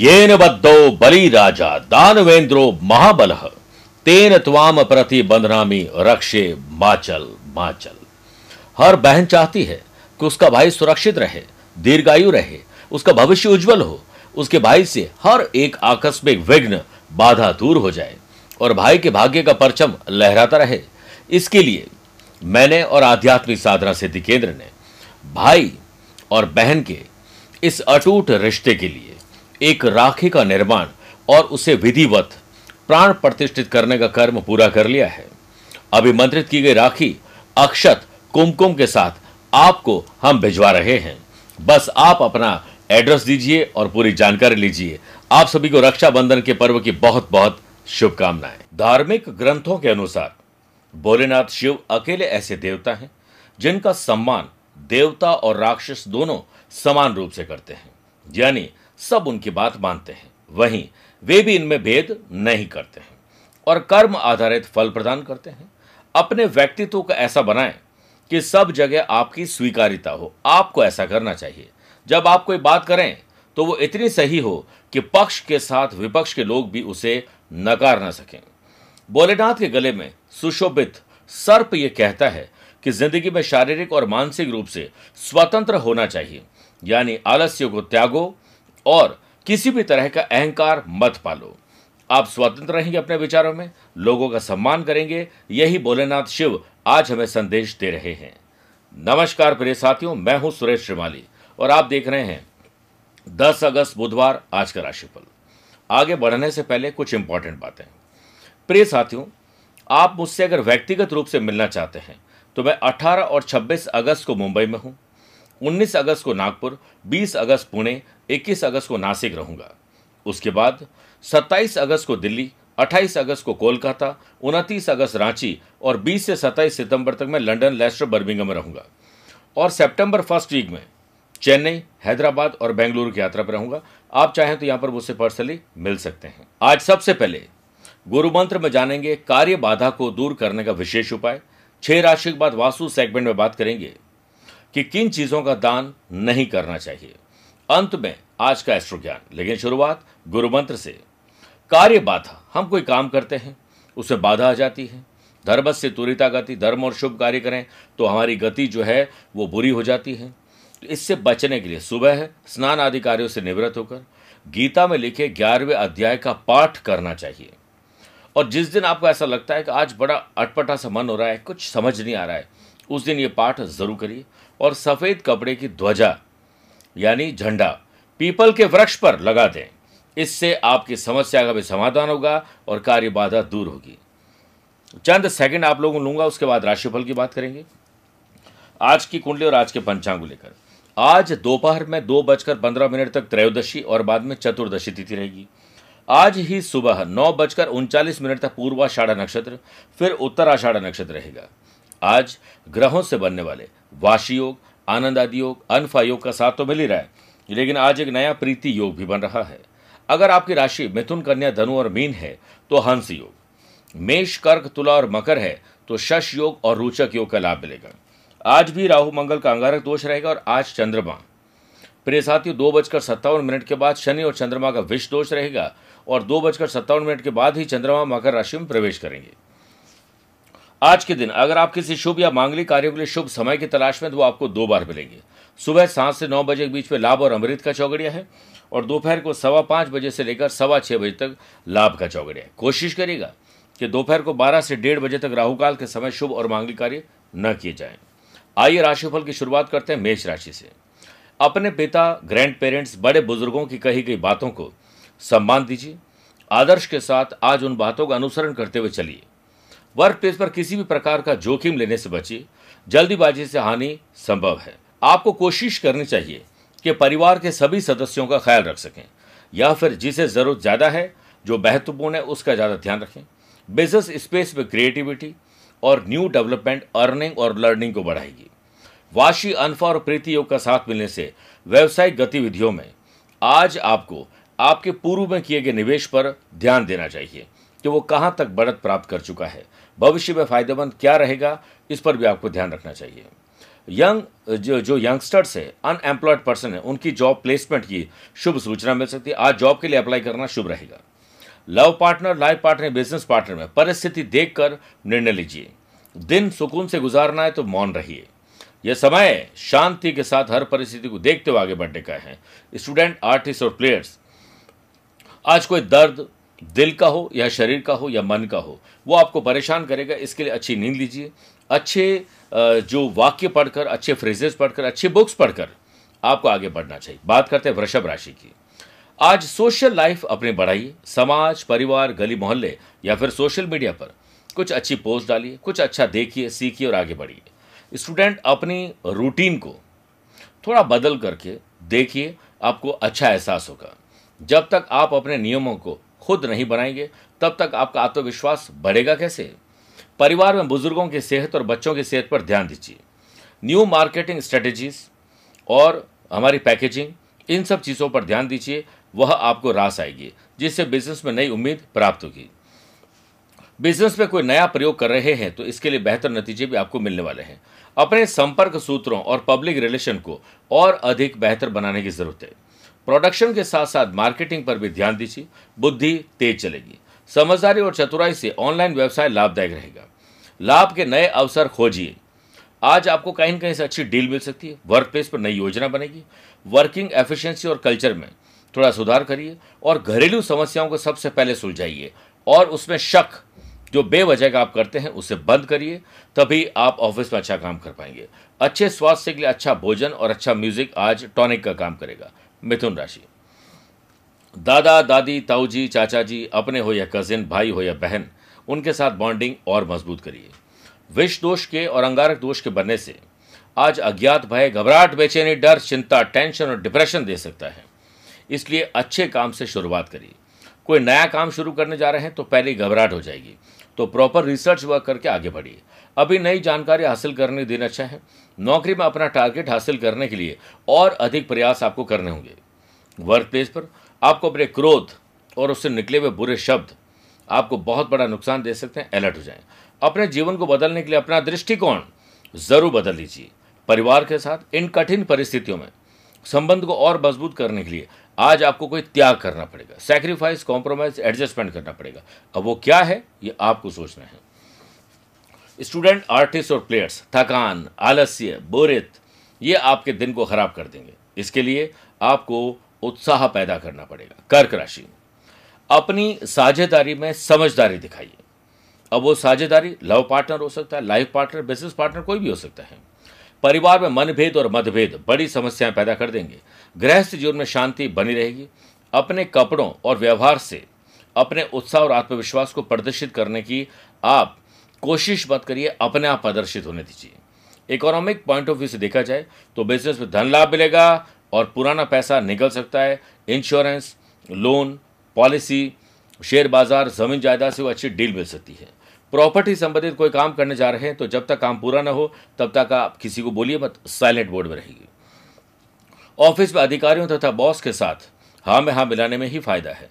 येन बद्धो बलिराजा दानवेन्द्रो महाबलः तेन त्वाम प्रति बंधनामी रक्षे माचल माचल। हर बहन चाहती है कि उसका भाई सुरक्षित रहे, दीर्घायु रहे, उसका भविष्य उज्जवल हो, उसके भाई से हर एक आकस्मिक विघ्न बाधा दूर हो जाए और भाई के भाग्य का परचम लहराता रहे। इसके लिए मैंने और आध्यात्मिक साधना सिद्धि केंद्र ने भाई और बहन के इस अटूट रिश्ते के लिए एक राखी का निर्माण और उसे विधिवत प्राण प्रतिष्ठित करने का कर्म पूरा कर लिया है। अभिमंत्रित की गई राखी अक्षत कुमकुम के साथ आपको हम भिजवा रहे हैं। बस आप अपना एड्रेस दीजिए और पूरी जानकारी लीजिए। आप सभी को रक्षाबंधन के पर्व की बहुत बहुत शुभकामनाएं। धार्मिक ग्रंथों के अनुसार भोलेनाथ शिव अकेले ऐसे देवता हैं जिनका सम्मान देवता और राक्षस दोनों समान रूप से करते हैं, यानी सब उनकी बात मानते हैं। वहीं वे भी इनमें भेद नहीं करते हैं और कर्म आधारित फल प्रदान करते हैं। अपने व्यक्तित्व को ऐसा बनाएं कि सब जगह आपकी स्वीकारिता हो। आपको ऐसा करना चाहिए। जब आप कोई बात करें तो वो इतनी सही हो कि पक्ष के साथ विपक्ष के लोग भी उसे नकार ना सकें। भोलेनाथ के गले में सुशोभित सर्प ये कहता है कि जिंदगी में शारीरिक और मानसिक रूप से स्वतंत्र होना चाहिए, यानी आलस्य को त्यागो और किसी भी तरह का अहंकार मत पालो। आप स्वतंत्र रहेंगे अपने विचारों में, लोगों का सम्मान करेंगे। यही भोलेनाथ शिव आज हमें संदेश दे रहे हैं। नमस्कार प्रिय साथियों, मैं हूं सुरेश श्रीमाली और आप देख रहे हैं 10 अगस्त बुधवार आज का राशिफल। आगे बढ़ने से पहले कुछ इंपॉर्टेंट बातें। प्रिय साथियों, आप मुझसे अगर व्यक्तिगत रूप से मिलना चाहते हैं तो मैं 18 और 26 अगस्त को मुंबई में हूँ, 19 अगस्त को नागपुर, 20 अगस्त पुणे, 21 अगस्त को नासिक रहूँगा। उसके बाद 27 अगस्त को दिल्ली, 28 अगस्त को कोलकाता, 29 अगस्त रांची और 20 से 27 सितंबर तक मैं लंदन, लेस्टर, बर्मिंघम में रहूँगा। और सितंबर फर्स्ट वीक में चेन्नई, हैदराबाद और बेंगलुरु की यात्रा पर रहूँगा। आप चाहें तो यहाँ पर मुझसे पर्सनली मिल सकते हैं। आज सबसे पहले गुरु मंत्र में जानेंगे कार्य बाधा को दूर करने का विशेष उपाय। 6 राशि के बाद वास्तु सेगमेंट में बात करेंगे कि किन चीज़ों का दान नहीं करना चाहिए। अंत में आज का एस्ट्रो ज्ञान, लेकिन शुरुआत गुरु मंत्र से। कार्य बाधा, हम कोई काम करते हैं उसमें बाधा आ जाती है। धर्मस्य तुरिता गति, धर्म और शुभ कार्य करें तो हमारी गति जो है वो बुरी हो जाती है। तो इससे बचने के लिए सुबह स्नान आदि कार्यों से निवृत्त होकर गीता में लिखे 11वें अध्याय का पाठ करना चाहिए। और जिस दिन आपको ऐसा लगता है कि आज बड़ा अटपटा सा मन हो रहा है, कुछ समझ नहीं आ रहा है, उस दिन ये पाठ जरूर करिए। और सफ़ेद कपड़े की ध्वजा यानी झंडा पीपल के वृक्ष पर लगा दें। इससे आपकी समस्या का भी समाधान होगा और कार्य बाधा दूर होगी। चंद सेकंड आप लोगों को लूंगा, उसके बाद राशिफल की बात करेंगे। आज की कुंडली और आज के पंचांग को लेकर, आज दोपहर में 2:15 तक त्रयोदशी और बाद में चतुर्दशी तिथि रहेगी। आज ही सुबह 9:39 तक पूर्वाषाढ़ा नक्षत्र, फिर उत्तराषाढ़ा नक्षत्र रहेगा। आज ग्रहों से बनने वाले वाशी योग, आनंदादि योग, अनफा योग का साथ तो मिल ही रहा है, लेकिन आज एक नया प्रीति योग भी बन रहा है। अगर आपकी राशि मिथुन, कन्या, धनु और मीन है तो हंस योग, मेष, कर्क, तुला और मकर है तो शश योग और रोचक योग का लाभ मिलेगा। आज भी राहु मंगल का अंगारक दोष रहेगा और आज चंद्रमा, प्रिय साथियों, 2:57 के बाद शनि और चंद्रमा का विष दोष रहेगा और 2:57 के बाद ही चंद्रमा मकर राशि में प्रवेश करेंगे। आज के दिन अगर आप किसी शुभ या मांगलिक कार्यों के लिए शुभ समय की तलाश में, तो वो आपको 2 बार मिलेंगे। सुबह 7 से 9 बजे के बीच में लाभ और अमृत का चौगड़िया है और दोपहर को 5:15 बजे से लेकर 6:15 बजे तक लाभ का चौगड़िया है। कोशिश करिएगा कि दोपहर को 12 से 1:30 बजे तक राहुकाल के समय शुभ और मांगलिक कार्य न किए जाएं। आइए राशिफल की शुरुआत करते हैं मेष राशि से। अपने पिता, ग्रैंड पेरेंट्स, बड़े बुजुर्गों की कही गई बातों को सम्मान दीजिए। आदर्श के साथ आज उन बातों का अनुसरण करते हुए चलिए। वर्क प्लेस पर किसी भी प्रकार का जोखिम लेने से बचिए, जल्दीबाजी से हानि संभव है। आपको कोशिश करनी चाहिए कि परिवार के सभी सदस्यों का ख्याल रख सकें या फिर जिसे ज़रूरत ज़्यादा है, जो महत्वपूर्ण है, उसका ज़्यादा ध्यान रखें। बिजनेस स्पेस में क्रिएटिविटी और न्यू डेवलपमेंट अर्निंग और लर्निंग को बढ़ाएगी। वाशी, अनफा और प्रीति योग का साथ मिलने से व्यावसायिक गतिविधियों में आज आपको आपके पूर्व में किए गए निवेश पर ध्यान देना चाहिए कि वो कहाँ तक बढ़त प्राप्त कर चुका है, भविष्य में फायदेमंद क्या रहेगा, इस पर भी आपको ध्यान रखना चाहिए। जो यंगस्टर्स है, अनएम्प्लॉयड पर्सन है, उनकी जॉब प्लेसमेंट की शुभ सूचना मिल सकती है। आज जॉब के लिए अप्लाई करना शुभ रहेगा। Love partner, life partner, business partner में परिस्थिति देखकर निर्णय लीजिए। दिन सुकून से गुजारना है तो मौन रहिए। यह समय शांति के साथ हर परिस्थिति को देखते हुए आगे बढ़ने का है। स्टूडेंट, आर्टिस्ट और प्लेयर्स, आज कोई दर्द दिल का हो या शरीर का हो या मन का हो, वो आपको परेशान करेगा। इसके लिए अच्छी नींद लीजिए। अच्छे जो वाक्य पढ़कर, अच्छे फ्रेजेस पढ़कर, अच्छी बुक्स पढ़कर आपको आगे बढ़ना चाहिए। बात करते हैं वृषभ राशि की। आज सोशल लाइफ अपने बढ़ाइए। समाज, परिवार, गली मोहल्ले या फिर सोशल मीडिया पर कुछ अच्छी पोस्ट डालिए, कुछ अच्छा देखिए, सीखिए और आगे बढ़िए। स्टूडेंट, अपनी रूटीन को थोड़ा बदल करके देखिए, आपको अच्छा एहसास होगा। जब तक आप अपने नियमों को खुद नहीं बनाएंगे तब तक आपका आत्मविश्वास बढ़ेगा कैसे। परिवार में बुजुर्गों की सेहत और बच्चों की सेहत पर ध्यान दीजिए। न्यू मार्केटिंग स्ट्रेटेजीज और हमारी पैकेजिंग, इन सब चीज़ों पर ध्यान दीजिए, वह आपको रास आएगी, जिससे बिजनेस में नई उम्मीद प्राप्त होगी। बिजनेस में कोई नया प्रयोग कर रहे हैं तो इसके लिए बेहतर नतीजे भी आपको मिलने वाले हैं। अपने संपर्क सूत्रों और पब्लिक रिलेशन को और अधिक बेहतर बनाने की जरूरत है। प्रोडक्शन के साथ साथ मार्केटिंग पर भी ध्यान दीजिए। बुद्धि तेज चलेगी। समझदारी और चतुराई से ऑनलाइन व्यवसाय लाभदायक रहेगा। लाभ के नए अवसर खोजिए। आज आपको कहीं न कहीं से अच्छी डील मिल सकती है। वर्क प्लेस पर नई योजना बनेगी। वर्किंग एफिशिएंसी और कल्चर में थोड़ा सुधार करिए और घरेलू समस्याओं को सबसे पहले सुलझाइए और उसमें शक जो बेवजह का आप करते हैं उसे बंद करिए, तभी आप ऑफिस में अच्छा काम कर पाएंगे। अच्छे स्वास्थ्य के लिए अच्छा भोजन और अच्छा म्यूजिक आज टॉनिक का काम करेगा। मिथुन राशि। दादा दादी, ताऊ जी, चाचा जी, अपने हो या कजिन, भाई हो या बहन, उनके साथ बॉन्डिंग और मजबूत करिए। विष दोष के और अंगारक दोष के बनने से आज अज्ञात भय, घबराहट, बेचैनी, डर, चिंता, टेंशन और डिप्रेशन दे सकता है, इसलिए अच्छे काम से शुरुआत करिए। कोई नया काम शुरू करने जा रहे हैं तो पहले घबराहट हो जाएगी, तो प्रॉपर रिसर्च वर्क करके आगे बढ़िए। अभी नई जानकारी हासिल करने दिन अच्छा है। नौकरी में अपना टारगेट हासिल करने के लिए और अधिक प्रयास आपको करने होंगे। वर्क प्लेस पर आपको अपने क्रोध और उससे निकले हुए बुरे शब्द आपको बहुत बड़ा नुकसान दे सकते हैं, अलर्ट हो जाएं। अपने जीवन को बदलने के लिए अपना दृष्टिकोण जरूर बदल लीजिए। परिवार के साथ इन कठिन परिस्थितियों में संबंध को और मजबूत करने के लिए आज आपको कोई त्याग करना पड़ेगा, सैक्रिफाइस, कॉम्प्रोमाइज, एडजस्टमेंट करना पड़ेगा। अब वो क्या है ये आपको सोचना है। स्टूडेंट, आर्टिस्ट और प्लेयर्स, थकान, आलस्य, बोरियत, ये आपके दिन को खराब कर देंगे। इसके लिए आपको उत्साह पैदा करना पड़ेगा। कर्क राशि। अपनी साझेदारी में समझदारी दिखाइए। अब वो साझेदारी लव पार्टनर हो सकता है, लाइफ पार्टनर, बिजनेस पार्टनर, कोई भी हो सकता है। परिवार में मनभेद और मतभेद बड़ी समस्याएं पैदा कर देंगे। गृहस्थ जीवन में शांति बनी रहेगी। अपने कपड़ों और व्यवहार से अपने उत्साह और आत्मविश्वास को प्रदर्शित करने की आप कोशिश मत करिए, अपने आप प्रदर्शित होने दीजिए। इकोनॉमिक पॉइंट ऑफ व्यू से देखा जाए तो बिजनेस में धन लाभ मिलेगा और पुराना पैसा निकल सकता है। इंश्योरेंस, लोन, पॉलिसी, शेयर बाजार, जमीन जायदाद से वो अच्छी डील मिल सकती है। प्रॉपर्टी संबंधित कोई काम करने जा रहे हैं तो जब तक काम पूरा ना हो तब तक आप किसी को बोलिए मत, साइलेंट मोड में रहेगी। ऑफिस में अधिकारियों तथा बॉस के साथ हाँ में हाँ मिलाने में ही फायदा है।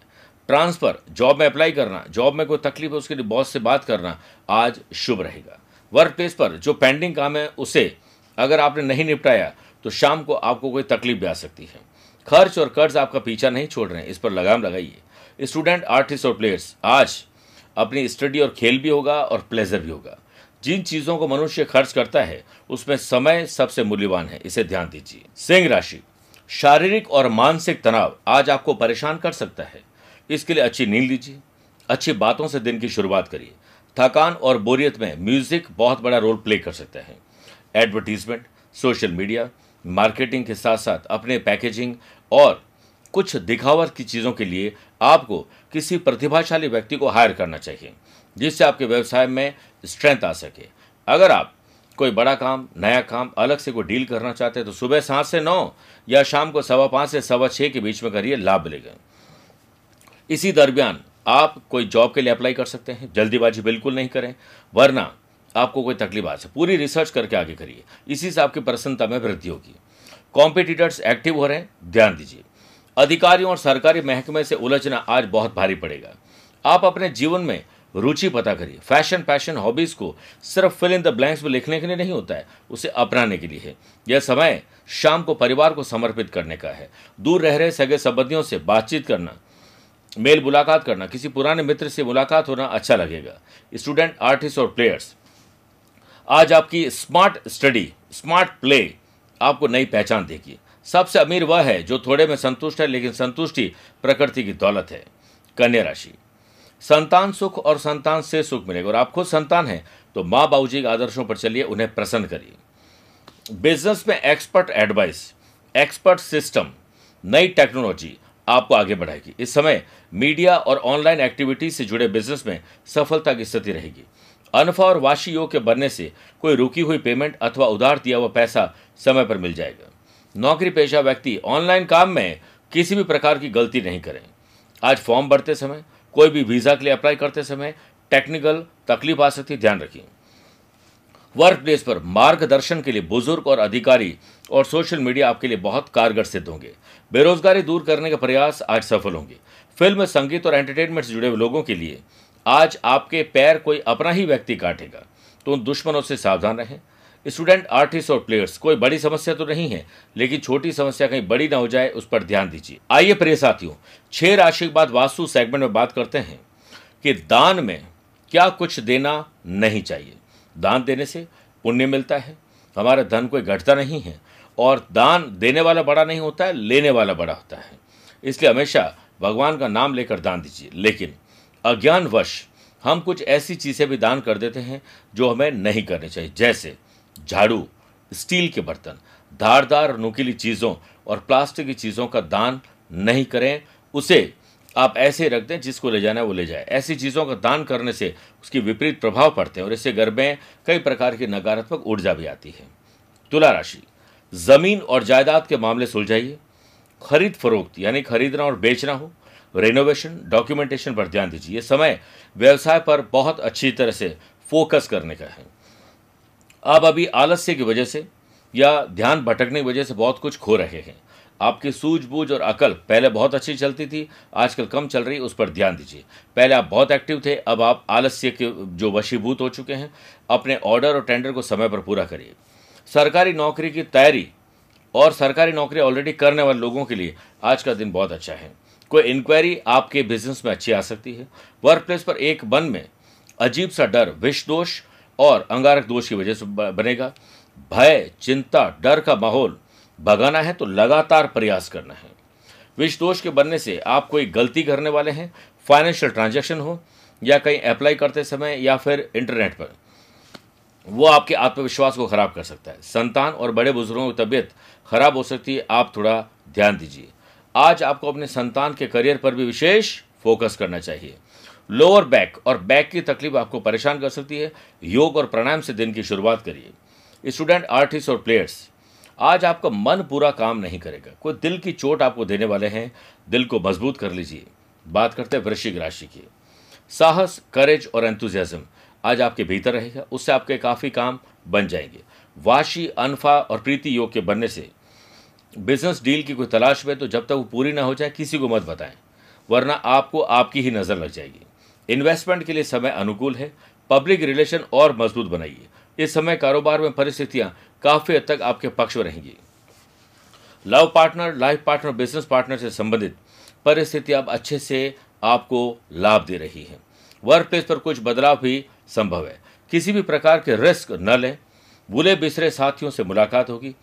ट्रांसफर, जॉब में अप्लाई करना, जॉब में कोई तकलीफ है उसके लिए बॉस से बात करना आज शुभ रहेगा। वर्क प्लेस पर जो पेंडिंग काम है उसे अगर आपने नहीं निपटाया तो शाम को आपको कोई तकलीफ भी आ सकती है। खर्च और कर्ज आपका पीछा नहीं छोड़ रहे हैं, इस पर लगाम लगाइए। स्टूडेंट, आर्टिस्ट और प्लेयर्स, आज अपनी स्टडी और खेल भी होगा और प्लेजर भी होगा। जिन चीज़ों को मनुष्य खर्च करता है उसमें समय सबसे मूल्यवान है, इसे ध्यान दीजिए। सिंह राशि। शारीरिक और मानसिक तनाव आज आपको परेशान कर सकता है, इसके लिए अच्छी नींद लीजिए। अच्छी बातों से दिन की शुरुआत करिए। थकान और बोरियत में म्यूजिक बहुत बड़ा रोल प्ले कर सकता है। एडवर्टीजमेंट, सोशल मीडिया, मार्केटिंग के साथ साथ अपने पैकेजिंग और कुछ दिखावट की चीज़ों के लिए आपको किसी प्रतिभाशाली व्यक्ति को हायर करना चाहिए, जिससे आपके व्यवसाय में स्ट्रेंथ आ सके। अगर आप कोई बड़ा काम, नया काम, अलग से कोई डील करना चाहते हैं तो सुबह 7 से 9 या शाम को 5:15 से 6:15 के बीच में करिए, लाभ मिलेगा। इसी दरमियान आप कोई जॉब के लिए अप्लाई कर सकते हैं। जल्दीबाजी बिल्कुल नहीं करें वरना आपको कोई तकलीफ आ सकती है। पूरी रिसर्च करके आगे करिए, इसी से आपकी प्रसन्नता में वृद्धि होगी। कॉम्पिटिटर्स एक्टिव हो रहे हैं, ध्यान दीजिए। अधिकारियों और सरकारी महकमे से उलझना आज बहुत भारी पड़ेगा। आप अपने जीवन में रुचि पता करिए। फैशन, पैशन, हॉबीज़ को सिर्फ फिल इन द ब्लैंक्स में लिखने के लिए नहीं होता है, उसे अपनाने के लिए है। यह समय शाम को परिवार को समर्पित करने का है। दूर रह रहे सगे संबंधियों से बातचीत करना, मेल मुलाकात करना, किसी पुराने मित्र से मुलाकात होना अच्छा लगेगा। स्टूडेंट, आर्टिस्ट और प्लेयर्स, आज आपकी स्मार्ट स्टडी, स्मार्ट प्ले आपको नई पहचान देगी। सबसे अमीर वह है जो थोड़े में संतुष्ट है, लेकिन संतुष्टि प्रकृति की दौलत है। कन्या राशि, संतान सुख और संतान से सुख मिलेगा। और आप खुद संतान हैं तो माँ बाबूजी के आदर्शों पर चलिए, उन्हें प्रसन्न करिए। बिजनेस में एक्सपर्ट एडवाइस, एक्सपर्ट सिस्टम, नई टेक्नोलॉजी आपको आगे बढ़ाएगी। इस समय मीडिया और ऑनलाइन एक्टिविटीज से जुड़े बिजनेस में सफलता की स्थिति रहेगी। अनफा और वाशी योग के बनने से कोई रुकी हुई पेमेंट अथवा उधार दिया हुआ पैसा समय पर मिल जाएगा। नौकरी पेशा व्यक्ति ऑनलाइन काम में किसी भी प्रकार की गलती नहीं करें। आज फॉर्म भरते समय, कोई भी वीज़ा के लिए अप्लाई करते समय टेक्निकल तकलीफ आ सकती है, ध्यान रखिए। वर्क प्लेस पर मार्गदर्शन के लिए बुजुर्ग और अधिकारी और सोशल मीडिया आपके लिए बहुत कारगर सिद्ध होंगे। बेरोजगारी दूर करने के प्रयास आज सफल होंगे। फिल्म, संगीत और एंटरटेनमेंट से जुड़े हुए लोगों के लिए आज आपके पैर कोई अपना ही व्यक्ति काटेगा, तो उन दुश्मनों से सावधान रहें। स्टूडेंट, आर्टिस्ट और प्लेयर्स, कोई बड़ी समस्या तो नहीं है, लेकिन छोटी समस्या कहीं बड़ी ना हो जाए, उस पर ध्यान दीजिए। आइए प्रिय साथियों, 6 राशि के बाद वास्तु सेगमेंट में बात करते हैं कि दान में क्या कुछ देना नहीं चाहिए। दान देने से पुण्य मिलता है, हमारा धन कोई घटता नहीं है, और दान देने वाला बड़ा नहीं होता है, लेने वाला बड़ा होता है। इसलिए हमेशा भगवान का नाम लेकर दान दीजिए। लेकिन अज्ञानवश हम कुछ ऐसी चीज़ें भी दान कर देते हैं जो हमें नहीं करनी चाहिए, जैसे झाड़ू, स्टील के बर्तन, धारदार नुकीली चीज़ों और प्लास्टिक की चीज़ों का दान नहीं करें। उसे आप ऐसे रख दें, जिसको ले जाना है वो ले जाए। ऐसी चीज़ों का दान करने से उसकी विपरीत प्रभाव पड़ते हैं और इससे घर में कई प्रकार की नकारात्मक ऊर्जा भी आती है। तुला राशि, ज़मीन और जायदाद के मामले सुलझाइए। खरीद फरोख्त यानी खरीदना और बेचना हो, रेनोवेशन, डॉक्यूमेंटेशन पर ध्यान दीजिए। ये समय व्यवसाय पर बहुत अच्छी तरह से फोकस करने का है। आप अभी आलस्य की वजह से या ध्यान भटकने की वजह से बहुत कुछ खो रहे हैं। आपकी सूझबूझ और अकल पहले बहुत अच्छी चलती थी, आजकल कम चल रही, उस पर ध्यान दीजिए। पहले आप बहुत एक्टिव थे, अब आप आलस्य के जो वशीभूत हो चुके हैं। अपने ऑर्डर और टेंडर को समय पर पूरा करिए। सरकारी नौकरी की तैयारी और सरकारी नौकरी ऑलरेडी करने वाले लोगों के लिए आज का दिन बहुत अच्छा है। कोई इंक्वायरी आपके बिजनेस में अच्छी आ सकती है। वर्क प्लेस पर एक मन में अजीब सा डर, विष दोष और अंगारक दोष की वजह से बनेगा। भय, चिंता, डर का माहौल भगाना है तो लगातार प्रयास करना है। विष दोष के बनने से आप कोई गलती करने वाले हैं, फाइनेंशियल ट्रांजैक्शन हो या कहीं अप्लाई करते समय या फिर इंटरनेट पर, वो आपके आत्मविश्वास को खराब कर सकता है। संतान और बड़े बुजुर्गों की तबीयत खराब हो सकती है, आप थोड़ा ध्यान दीजिए। आज आपको अपने संतान के करियर पर भी विशेष फोकस करना चाहिए। लोअर बैक और बैक की तकलीफ आपको परेशान कर सकती है। योग और प्राणायाम से दिन की शुरुआत करिए। स्टूडेंट, आर्टिस्ट और प्लेयर्स, आज आपका मन पूरा काम नहीं करेगा। कोई दिल की चोट आपको देने वाले हैं, दिल को मजबूत कर लीजिए। बात करते हैं वृश्चिक राशि की। साहस, करेज और एंथुजियाज्म आज आपके भीतर रहेगा, उससे आपके काफ़ी काम बन जाएंगे। वाशी, अनफा और प्रीति योग के बनने से बिजनेस डील की कोई तलाश में तो जब तक वो पूरी ना हो जाए किसी को मत बताएं, वरना आपको आपकी ही नज़र लग जाएगी। इन्वेस्टमेंट के लिए समय अनुकूल है। पब्लिक रिलेशन और मजबूत बनाइए। इस समय कारोबार में परिस्थितियां काफ़ी हद तक आपके पक्ष में रहेंगी। Love partner, life partner, business partner से संबंधित परिस्थितियां अब अच्छे से आपको लाभ दे रही हैं। वर्क प्लेस पर कुछ बदलाव भी संभव है। किसी भी प्रकार के रिस्क न लें। बुले बिसरे साथियों से मुलाकात होगी।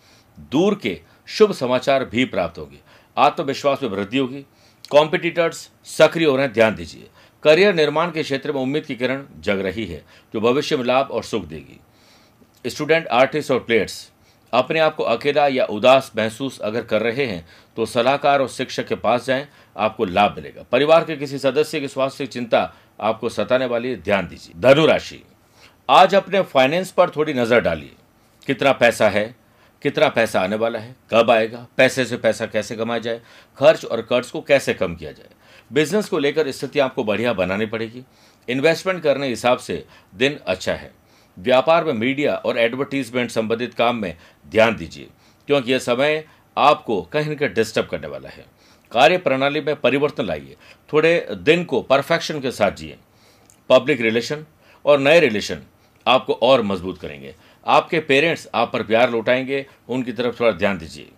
दूर के शुभ समाचार भी प्राप्त होंगे। आत्मविश्वास में वृद्धि होगी। कॉम्पिटिटर्स सक्रिय हो रहे हैं, ध्यान दीजिए। करियर निर्माण के क्षेत्र में उम्मीद की किरण जग रही है, जो भविष्य में लाभ और सुख देगी। स्टूडेंट, आर्टिस्ट और प्लेयर्स, अपने आप को अकेला या उदास महसूस अगर कर रहे हैं तो सलाहकार और शिक्षक के पास जाएं, आपको लाभ मिलेगा। परिवार के किसी सदस्य की स्वास्थ्य की चिंता आपको सताने वाली है, ध्यान दीजिए। धनु राशि, आज अपने फाइनेंस पर थोड़ी नज़र डालिए। कितना पैसा है, कितना पैसा आने वाला है, कब आएगा, पैसे से पैसा कैसे कमाया जाए, खर्च और कर्ज को कैसे कम किया जाए। बिजनेस को लेकर स्थिति आपको बढ़िया बनानी पड़ेगी। इन्वेस्टमेंट करने हिसाब से दिन अच्छा है। व्यापार में मीडिया और एडवर्टीजमेंट संबंधित काम में ध्यान दीजिए, क्योंकि यह समय आपको कहीं न कहीं डिस्टर्ब करने वाला है। कार्य प्रणाली में परिवर्तन लाइए। थोड़े दिन को परफेक्शन के साथ जिए। पब्लिक रिलेशन और नए रिलेशन आपको और मजबूत करेंगे। आपके पेरेंट्स आप पर प्यार लौटाएंगे, उनकी तरफ थोड़ा ध्यान दीजिए।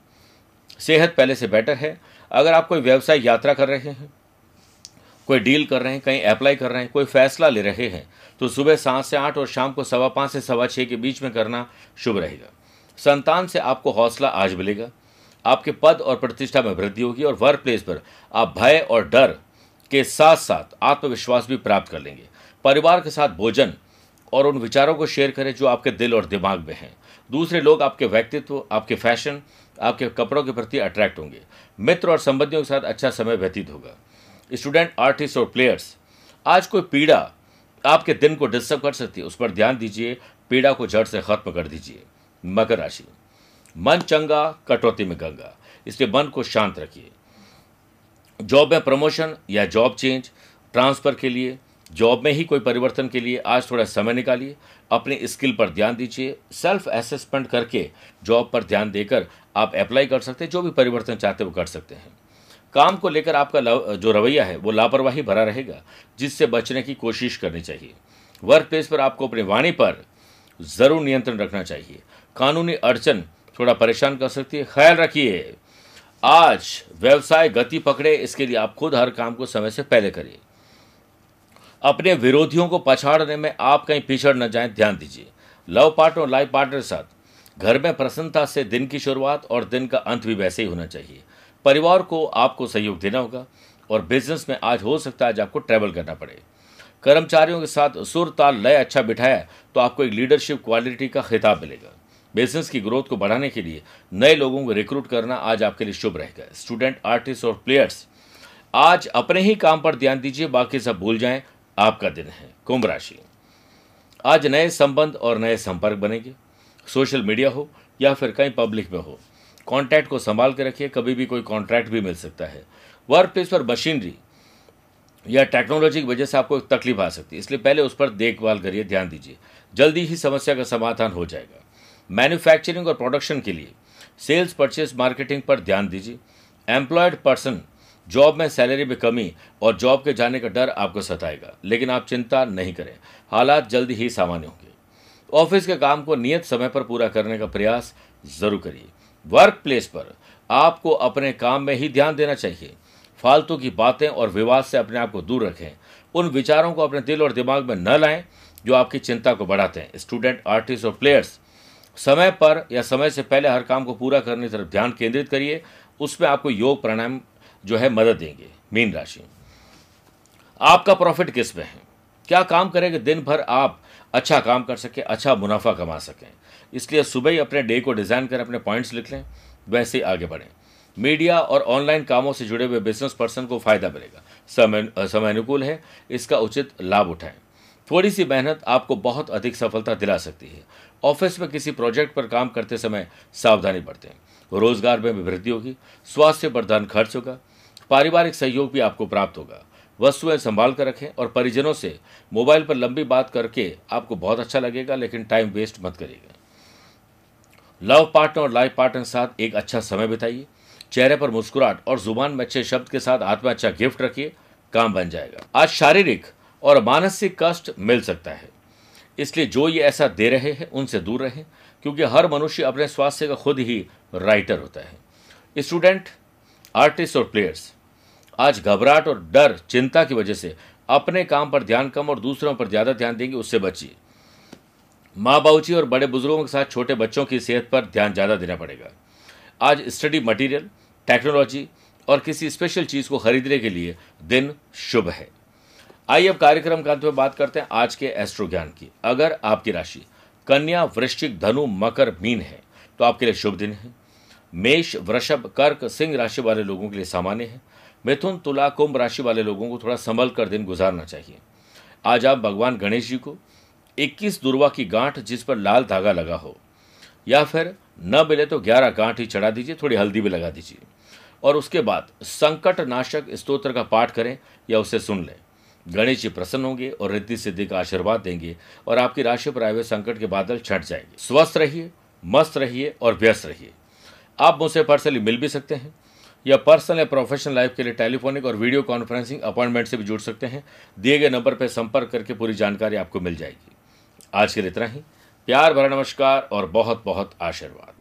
सेहत पहले से बेटर है। अगर आप कोई व्यवसाय यात्रा कर रहे हैं, कोई डील कर रहे हैं, कहीं अप्लाई कर रहे हैं, कोई फैसला ले रहे हैं तो सुबह 7 से 8 और शाम को 5:15 से 6:15 के बीच में करना शुभ रहेगा। संतान से आपको हौसला आज मिलेगा। आपके पद और प्रतिष्ठा में वृद्धि होगी और वर्क प्लेस पर आप भय और डर के साथ साथ आत्मविश्वास भी प्राप्त कर लेंगे। परिवार के साथ भोजन और उन विचारों को शेयर करें जो आपके दिल और दिमाग में हैं। दूसरे लोग आपके व्यक्तित्व, आपके फैशन, आपके कपड़ों के प्रति अट्रैक्ट होंगे। मित्र और संबंधियों के साथ अच्छा समय व्यतीत होगा। स्टूडेंट, आर्टिस्ट और प्लेयर्स, आज कोई पीड़ा आपके दिन को डिस्टर्ब कर सकती है, उस पर ध्यान दीजिए। पीड़ा को जड़ से खत्म कर दीजिए। मकर राशि, मन चंगा कटौती में गंगा, इसलिए मन को शांत रखिए। जॉब में प्रमोशन या जॉब चेंज, ट्रांसफर के लिए, जॉब में ही कोई परिवर्तन के लिए आज थोड़ा समय निकालिए। अपनी स्किल पर ध्यान दीजिए। सेल्फ असेसमेंट करके जॉब पर ध्यान देकर आप अप्लाई कर सकते हैं, जो भी परिवर्तन चाहते हैं वो कर सकते हैं। काम को लेकर आपका जो रवैया है वो लापरवाही भरा रहेगा, जिससे बचने की कोशिश करनी चाहिए। वर्क प्लेस पर आपको अपनी वाणी पर ज़रूर नियंत्रण रखना चाहिए। कानूनी अड़चन थोड़ा परेशान कर सकती है, ख्याल रखिए। आज व्यवसाय गति पकड़े, इसके लिए आप खुद हर काम को समय से पहले करिए। अपने विरोधियों को पछाड़ने में आप कहीं पिछड़ न जाएं, ध्यान दीजिए। लव पार्टनर और लाइफ पार्टनर के साथ घर में प्रसन्नता से दिन की शुरुआत और दिन का अंत भी वैसे ही होना चाहिए। परिवार को आपको सहयोग देना होगा और बिजनेस में आज हो सकता है आज आपको ट्रैवल करना पड़े। कर्मचारियों के साथ सुर ताल लय अच्छा बिठाया तो आपको एक लीडरशिप क्वालिटी का खिताब मिलेगा। बिजनेस की ग्रोथ को बढ़ाने के लिए नए लोगों को रिक्रूट करना आज आपके लिए शुभ रहेगा। स्टूडेंट, आर्टिस्ट और प्लेयर्स, आज अपने ही काम पर ध्यान दीजिए, बाकी सब भूल जाएं, आपका दिन है। कुंभ राशि, आज नए संबंध और नए संपर्क बनेंगे। सोशल मीडिया हो या फिर कहीं पब्लिक में हो, कॉन्ट्रैक्ट को संभाल के रखिए, कभी भी कोई कॉन्ट्रैक्ट भी मिल सकता है। वर्क प्लेस पर मशीनरी या टेक्नोलॉजी की वजह से आपको तकलीफ आ सकती है, इसलिए पहले उस पर देखभाल करिए, ध्यान दीजिए। जल्दी ही समस्या का समाधान हो जाएगा। मैन्युफैक्चरिंग और प्रोडक्शन के लिए सेल्स, परचेस, मार्केटिंग पर ध्यान दीजिए। एम्प्लॉयड पर्सन, जॉब में सैलरी में कमी और जॉब के जाने का डर आपको सताएगा, लेकिन आप चिंता नहीं करें, हालात जल्द ही सामान्य होंगे। ऑफिस के काम को नियत समय पर पूरा करने का प्रयास जरूर करिए। वर्क प्लेस पर आपको अपने काम में ही ध्यान देना चाहिए। फालतू की बातें और विवाद से अपने आप को दूर रखें। उन विचारों को अपने दिल और दिमाग में न लाएं जो आपकी चिंता को बढ़ाते हैं। स्टूडेंट, आर्टिस्ट और प्लेयर्स, समय पर या समय से पहले हर काम को पूरा करने की तरफ ध्यान केंद्रित करिए, उसमें आपको योग प्राणायाम जो है मदद देंगे। मीन राशि, आपका प्रॉफिट किस में है? क्या काम करेंगे दिन भर आप अच्छा काम कर सकें, अच्छा मुनाफा कमा सकें, इसलिए सुबह ही अपने डे को डिज़ाइन करें, अपने पॉइंट्स लिख लें, वैसे ही आगे बढ़ें। मीडिया और ऑनलाइन कामों से जुड़े हुए बिजनेस पर्सन को फ़ायदा मिलेगा। समय अनुकूल है, इसका उचित लाभ उठाएं। थोड़ी सी मेहनत आपको बहुत अधिक सफलता दिला सकती है। ऑफिस में किसी प्रोजेक्ट पर काम करते समय सावधानी बरतें। रोजगार में वृद्धि होगी। स्वास्थ्य पर धन खर्च होगा। पारिवारिक सहयोग भी आपको प्राप्त होगा। वस्तुएं संभाल कर रखें और परिजनों से मोबाइल पर लंबी बात करके आपको बहुत अच्छा लगेगा, लेकिन टाइम वेस्ट मत करिएगा। लव पार्टनर और लाइफ पार्टनर के साथ एक अच्छा समय बिताइए। चेहरे पर मुस्कुराहट और जुबान में अच्छे शब्द के साथ हाथ में अच्छा गिफ्ट रखिए, काम बन जाएगा। आज शारीरिक और मानसिक कष्ट मिल सकता है, इसलिए जो ये ऐसा दे रहे हैं उनसे दूर रहें, क्योंकि हर मनुष्य अपने स्वास्थ्य का खुद ही राइटर होता है। स्टूडेंट, आर्टिस्ट और प्लेयर्स, आज घबराहट और डर चिंता की वजह से अपने काम पर ध्यान कम और दूसरों पर ज़्यादा ध्यान देंगे, उससे बचिए। माँ बाबूजी और बड़े बुजुर्गों के साथ छोटे बच्चों की सेहत पर ध्यान ज़्यादा देना पड़ेगा। आज स्टडी मटेरियल, टेक्नोलॉजी और किसी स्पेशल चीज़ को खरीदने के लिए दिन शुभ है। आइए अब कार्यक्रम के अंत में बात करते हैं आज के एस्ट्रो ज्ञान की। अगर आपकी राशि कन्या, वृश्चिक, धनु, मकर, मीन है तो आपके लिए शुभ दिन है। मेष, वृषभ, कर्क, सिंह राशि वाले लोगों के लिए सामान्य है। मिथुन, तुला, कुंभ राशि वाले लोगों को थोड़ा संभल कर दिन गुजारना चाहिए। आज आप भगवान गणेश जी को 21 दुर्वा की गांठ जिस पर लाल धागा लगा हो, या फिर न मिले तो 11 गांठ ही चढ़ा दीजिए, थोड़ी हल्दी भी लगा दीजिए और उसके बाद संकट नाशक स्तोत्र का पाठ करें या उसे सुन लें। गणेश जी प्रसन्न होंगे और रिद्धि सिद्धि का आशीर्वाद देंगे और आपकी राशि पर आए हुए संकट के बादल छंट जाएंगे। स्वस्थ रहिए, मस्त रहिए और व्यस्त रहिए। आप मुझसे पर्सनली मिल भी सकते हैं। या पर्सनल या प्रोफेशनल लाइफ के लिए टेलीफोनिक और वीडियो कॉन्फ्रेंसिंग अपॉइंटमेंट से भी जुड़ सकते हैं। दिए गए नंबर पर संपर्क करके पूरी जानकारी आपको मिल जाएगी। आज के लिए इतना ही। प्यार भरा नमस्कार और बहुत बहुत आशीर्वाद।